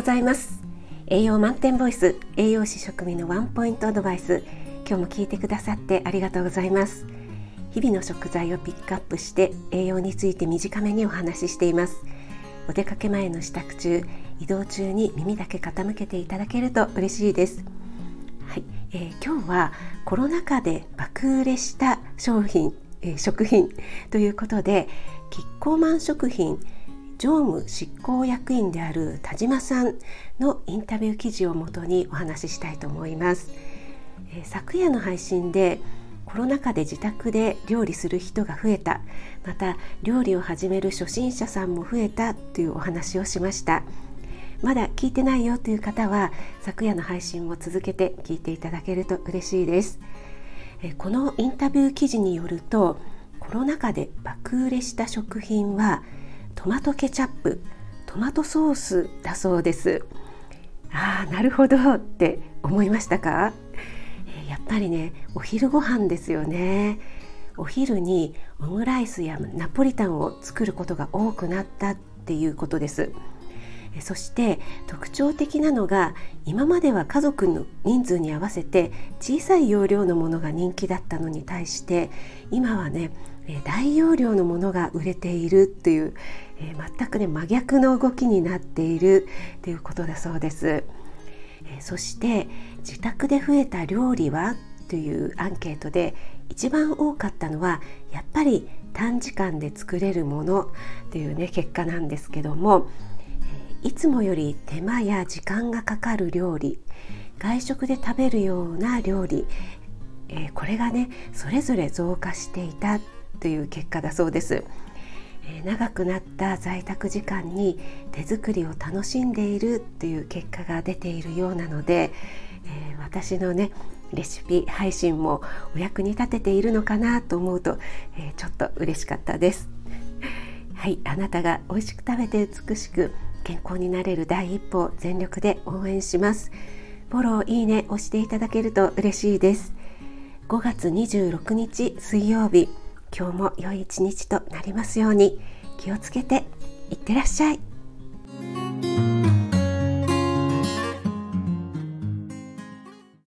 ございます。栄養満点ボイス、栄養士食味のワンポイントアドバイス。今日も聞いてくださってありがとうございます。日々の食材をピックアップして栄養について短めにお話ししています。お出かけ前の支度中、移動中に耳だけ傾けていただけると嬉しいです。はい、今日はコロナ禍で爆売れした食品ということで、キッコーマン食品常務執行役員である田島さんのインタビュー記事をもとにお話ししたいと思います。昨夜の配信でコロナ禍で自宅で料理する人が増えた、また料理を始める初心者さんも増えたというお話をしました。まだ聞いてないよという方は昨夜の配信も続けて聞いていただけると嬉しいです。このインタビュー記事によると、コロナ禍で爆売れした食品はトマトケチャップ、トマトソースだそうです。ああ、なるほどって思いましたか？やっぱりね、お昼ご飯ですよね。お昼にオムライスやナポリタンを作ることが多くなったっていうことです。そして特徴的なのが、今までは家族の人数に合わせて小さい容量のものが人気だったのに対して、今はね、大容量のものが売れているという、全くね、真逆の動きになっているということだそうです。そして自宅で増えた料理はというアンケートで、一番多かったのはやっぱり短時間で作れるものというね、結果なんですけども、いつもより手間や時間がかかる料理、外食で食べるような料理、これがね、それぞれ増加していたという結果だそうです。長くなった在宅時間に手作りを楽しんでいるという結果が出ているようなので、私のね、レシピ配信もお役に立てているのかなと思うと、ちょっと嬉しかったです。はい、あなたが美味しく食べて美しく健康になれる第一歩を全力で応援します。フォロー、いいね押していただけると嬉しいです。5月26日水曜日、今日も良い一日となりますように。気をつけていってらっしゃい。